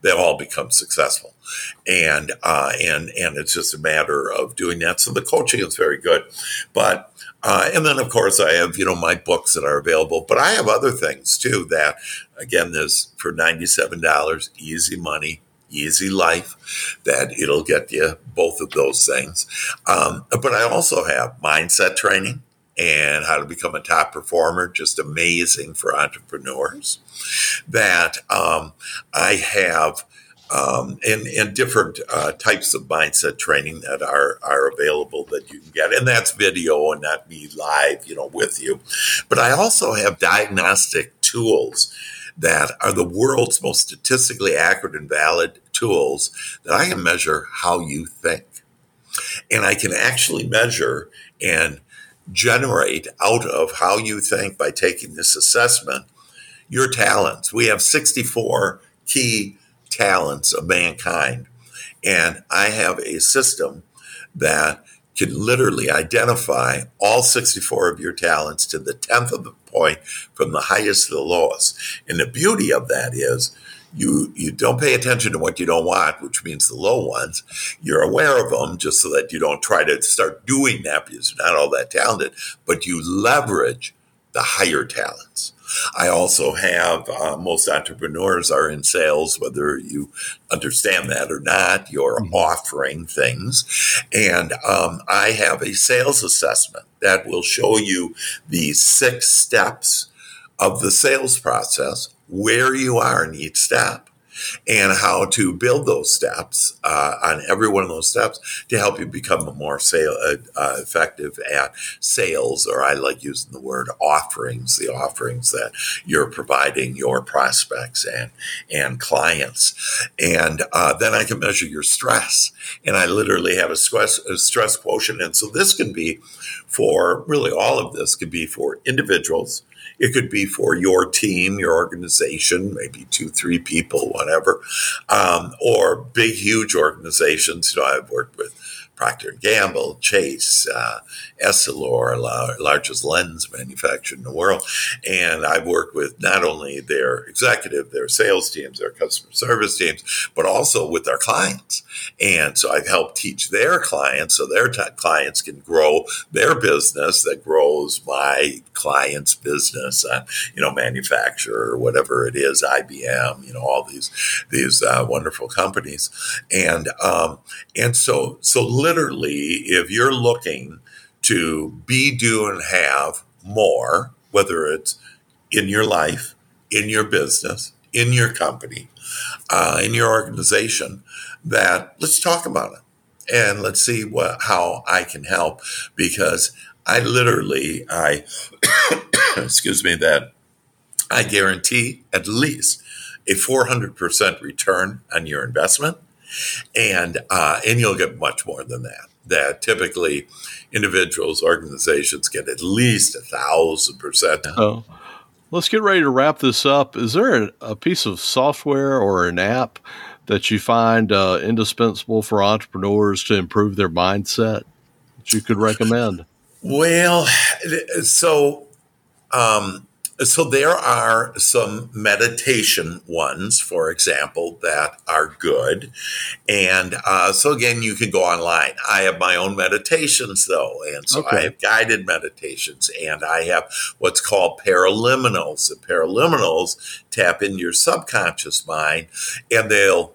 they've all become successful. And uh, and and it's just a matter of doing that. So the coaching is very good. But uh, and then, of course, I have, you know, my books that are available. But I have other things, too, that, again, there's for ninety-seven dollars, Easy Money, Easy Life, that it'll get you both of those things. Um, but I also have mindset training and how to become a top performer, just amazing for entrepreneurs. That um, I have... Um, and, and different uh, types of mindset training that are, are available that you can get. And that's video and not me live, you know, with you. But I also have diagnostic tools that are the world's most statistically accurate and valid tools that I can measure how you think. And I can actually measure and generate out of how you think by taking this assessment your talents. We have sixty-four key talents of mankind. And I have a system that can literally identify all sixty-four of your talents to the tenth of the point from the highest to the lowest. And the beauty of that is you, you don't pay attention to what you don't want, which means the low ones. You're aware of them just so that you don't try to start doing that because you're not all that talented, but you leverage the higher talents. I also have, uh, most entrepreneurs are in sales, whether you understand that or not, you're offering things. And um, I have a sales assessment that will show you the six steps of the sales process, where you are in each step, and how to build those steps uh, on every one of those steps to help you become a more sale, uh, uh, effective at sales, or I like using the word offerings, the offerings that you're providing your prospects and, and clients. And uh, then I can measure your stress. And I literally have a stress, a stress quotient. And so this can be for, really all of this could be for individuals. It could be for your team, your organization, maybe two, three people, whatever, um, or big, huge organizations. You know, I've worked with Procter and Gamble, Chase, uh, Essilor, la- largest lens manufacturer in the world. And I've worked with not only their executive, their sales teams, their customer service teams, but also with their clients. And so I've helped teach their clients so their t- clients can grow their business that grows my client's business, uh, you know, manufacturer, whatever it is, I B M, you know, all these these uh, wonderful companies. And um, and so so literally, Literally, if you're looking to be, do, and have more, whether it's in your life, in your business, in your company, uh, in your organization, that let's talk about it and let's see what how I can help. Because I literally, I excuse me, that I guarantee at least a four hundred percent return on your investment. And uh, and you'll get much more than that. That typically individuals, organizations get at least a thousand percent. Oh, let's get ready to wrap this up. Is there a, a piece of software or an app that you find uh, indispensable for entrepreneurs to improve their mindset that you could recommend? Well, so um, so there are some meditation ones, for example, that are good. And uh, so, again, you can go online. I have my own meditations, though. And so okay. I have guided meditations. And I have what's called paraliminals. The paraliminals tap into your subconscious mind, and they'll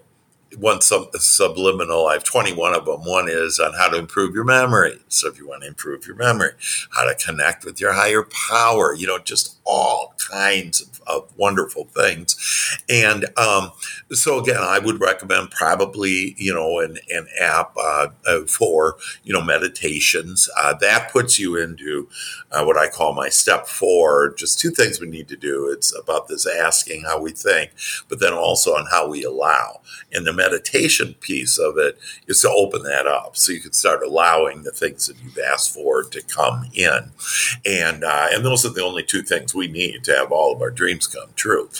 one sub- subliminal, I have twenty-one of them. One is on how to improve your memory. So if you want to improve your memory, how to connect with your higher power, you know, just all kinds of, of wonderful things. And um, so again, I would recommend probably, you know, an, an app uh, for, you know, meditations. Uh, that puts you into uh, what I call my step four, just two things we need to do. It's about this asking how we think, but then also on how we allow. And the meditation piece of it is to open that up so you can start allowing the things that you've asked for to come in. And uh, and those are the only two things we need to have all of our dreams come true.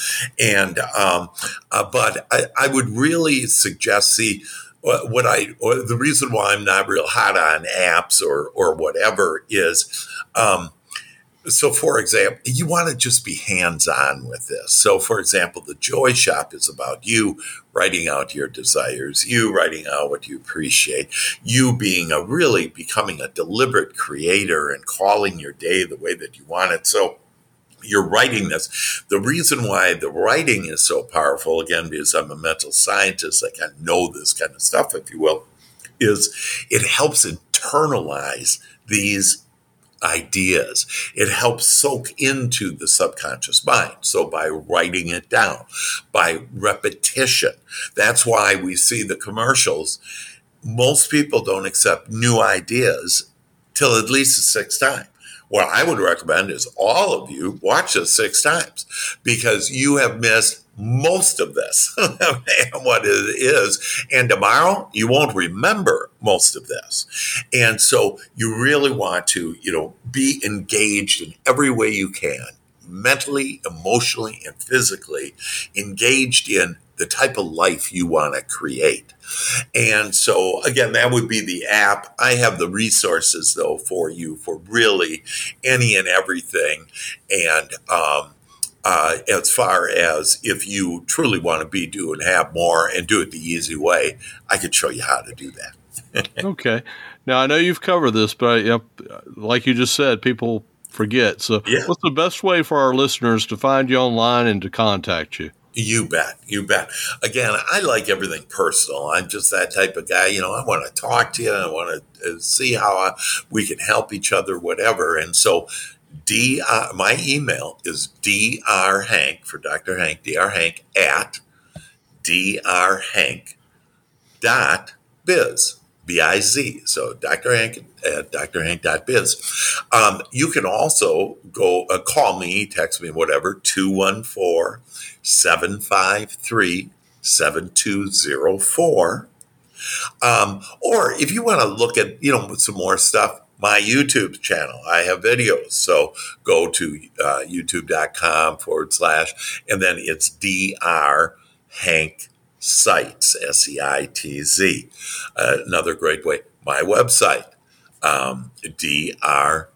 And um, uh, but I, I would really suggest, see, what I or the reason why I'm not real hot on apps or or whatever is um, so, for example, you want to just be hands-on with this. So, for example, the Joy Shop is about you writing out your desires, you writing out what you appreciate, you being a really becoming a deliberate creator and calling your day the way that you want it. So you're writing this. The reason why the writing is so powerful, again, because I'm a mental scientist, I kind of know this kind of stuff, if you will, is it helps internalize these ideas. It helps soak into the subconscious mind. So by writing it down, by repetition, that's why we see the commercials. Most people don't accept new ideas till at least the sixth time. What I would recommend is all of you watch this six times because you have missed most of this and what it is. And tomorrow you won't remember most of this. And so you really want to, you know, be engaged in every way you can, mentally, emotionally, and physically engaged in the type of life you want to create. And so, again, that would be the app. I have the resources, though, for you for really any and everything. And um, uh, as far as if you truly want to be, do, and have more and do it the easy way, I could show you how to do that. Okay. Now, I know you've covered this, but I, like you just said, people forget. So yeah. What's the best way for our listeners to find you online and to contact you? You bet. You bet. Again, I like everything personal. I'm just that type of guy. You know, I want to talk to you. I want to see how I, we can help each other, whatever. And so D, uh, my email is drhank, for Doctor Hank, drhank at drhank dot biz. B I Z. So Doctor Hank at drhank dot biz. Um, you can also go uh, call me, text me, whatever, two one four, seven five three, seven two zero four. Um, or if you want to look at, you know, some more stuff, my YouTube channel, I have videos. So go to uh, youtube dot com forward slash, and then it's drhank. Seitz, S E I T Z. Uh, another great way. My website, um, drhankseitz,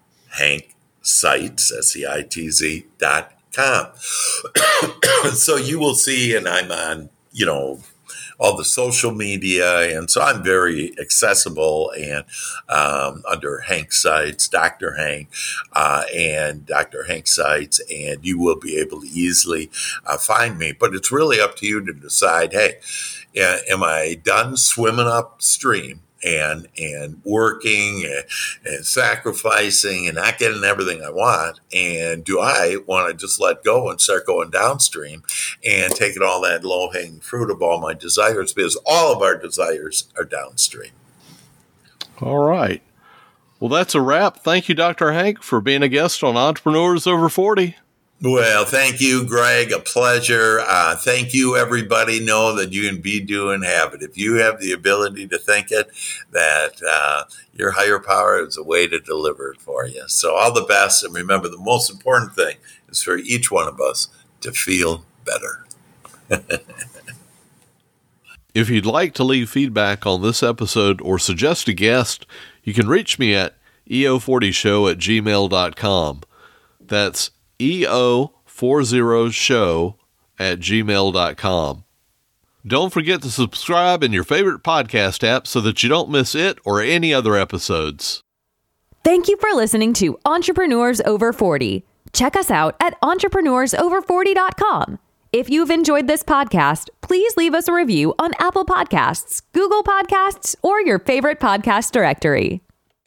S E I T Z dot com. So you will see, and I'm on, you know, all the social media. And so I'm very accessible and um, under Hank Seitz, Doctor Hank, uh, and Doctor Hank Seitz, and you will be able to easily uh, find me. But it's really up to you to decide, hey, am I done swimming upstream and, and working and, and sacrificing and not getting everything I want? And do I want to just let go and start going downstream and taking all that low-hanging fruit of all my desires? Because all of our desires are downstream. All right. Well, that's a wrap. Thank you, Doctor Hank, for being a guest on Entrepreneurs Over forty. Well, thank you, Greg. A pleasure. Uh, thank you, everybody. Know that you can be, do, and have it. If you have the ability to think it, that uh, your higher power is a way to deliver it for you. So all the best. And remember, the most important thing is for each one of us to feel better. If you'd like to leave feedback on this episode or suggest a guest, you can reach me at e o forty show at gmail dot com. That's E O forty show at gmail dot com. Don't forget to subscribe in your favorite podcast app so that you don't miss it or any other episodes. Thank you for listening to Entrepreneurs Over forty. Check us out at entrepreneurs over forty dot com. If you've enjoyed this podcast, please leave us a review on Apple Podcasts, Google Podcasts, or your favorite podcast directory.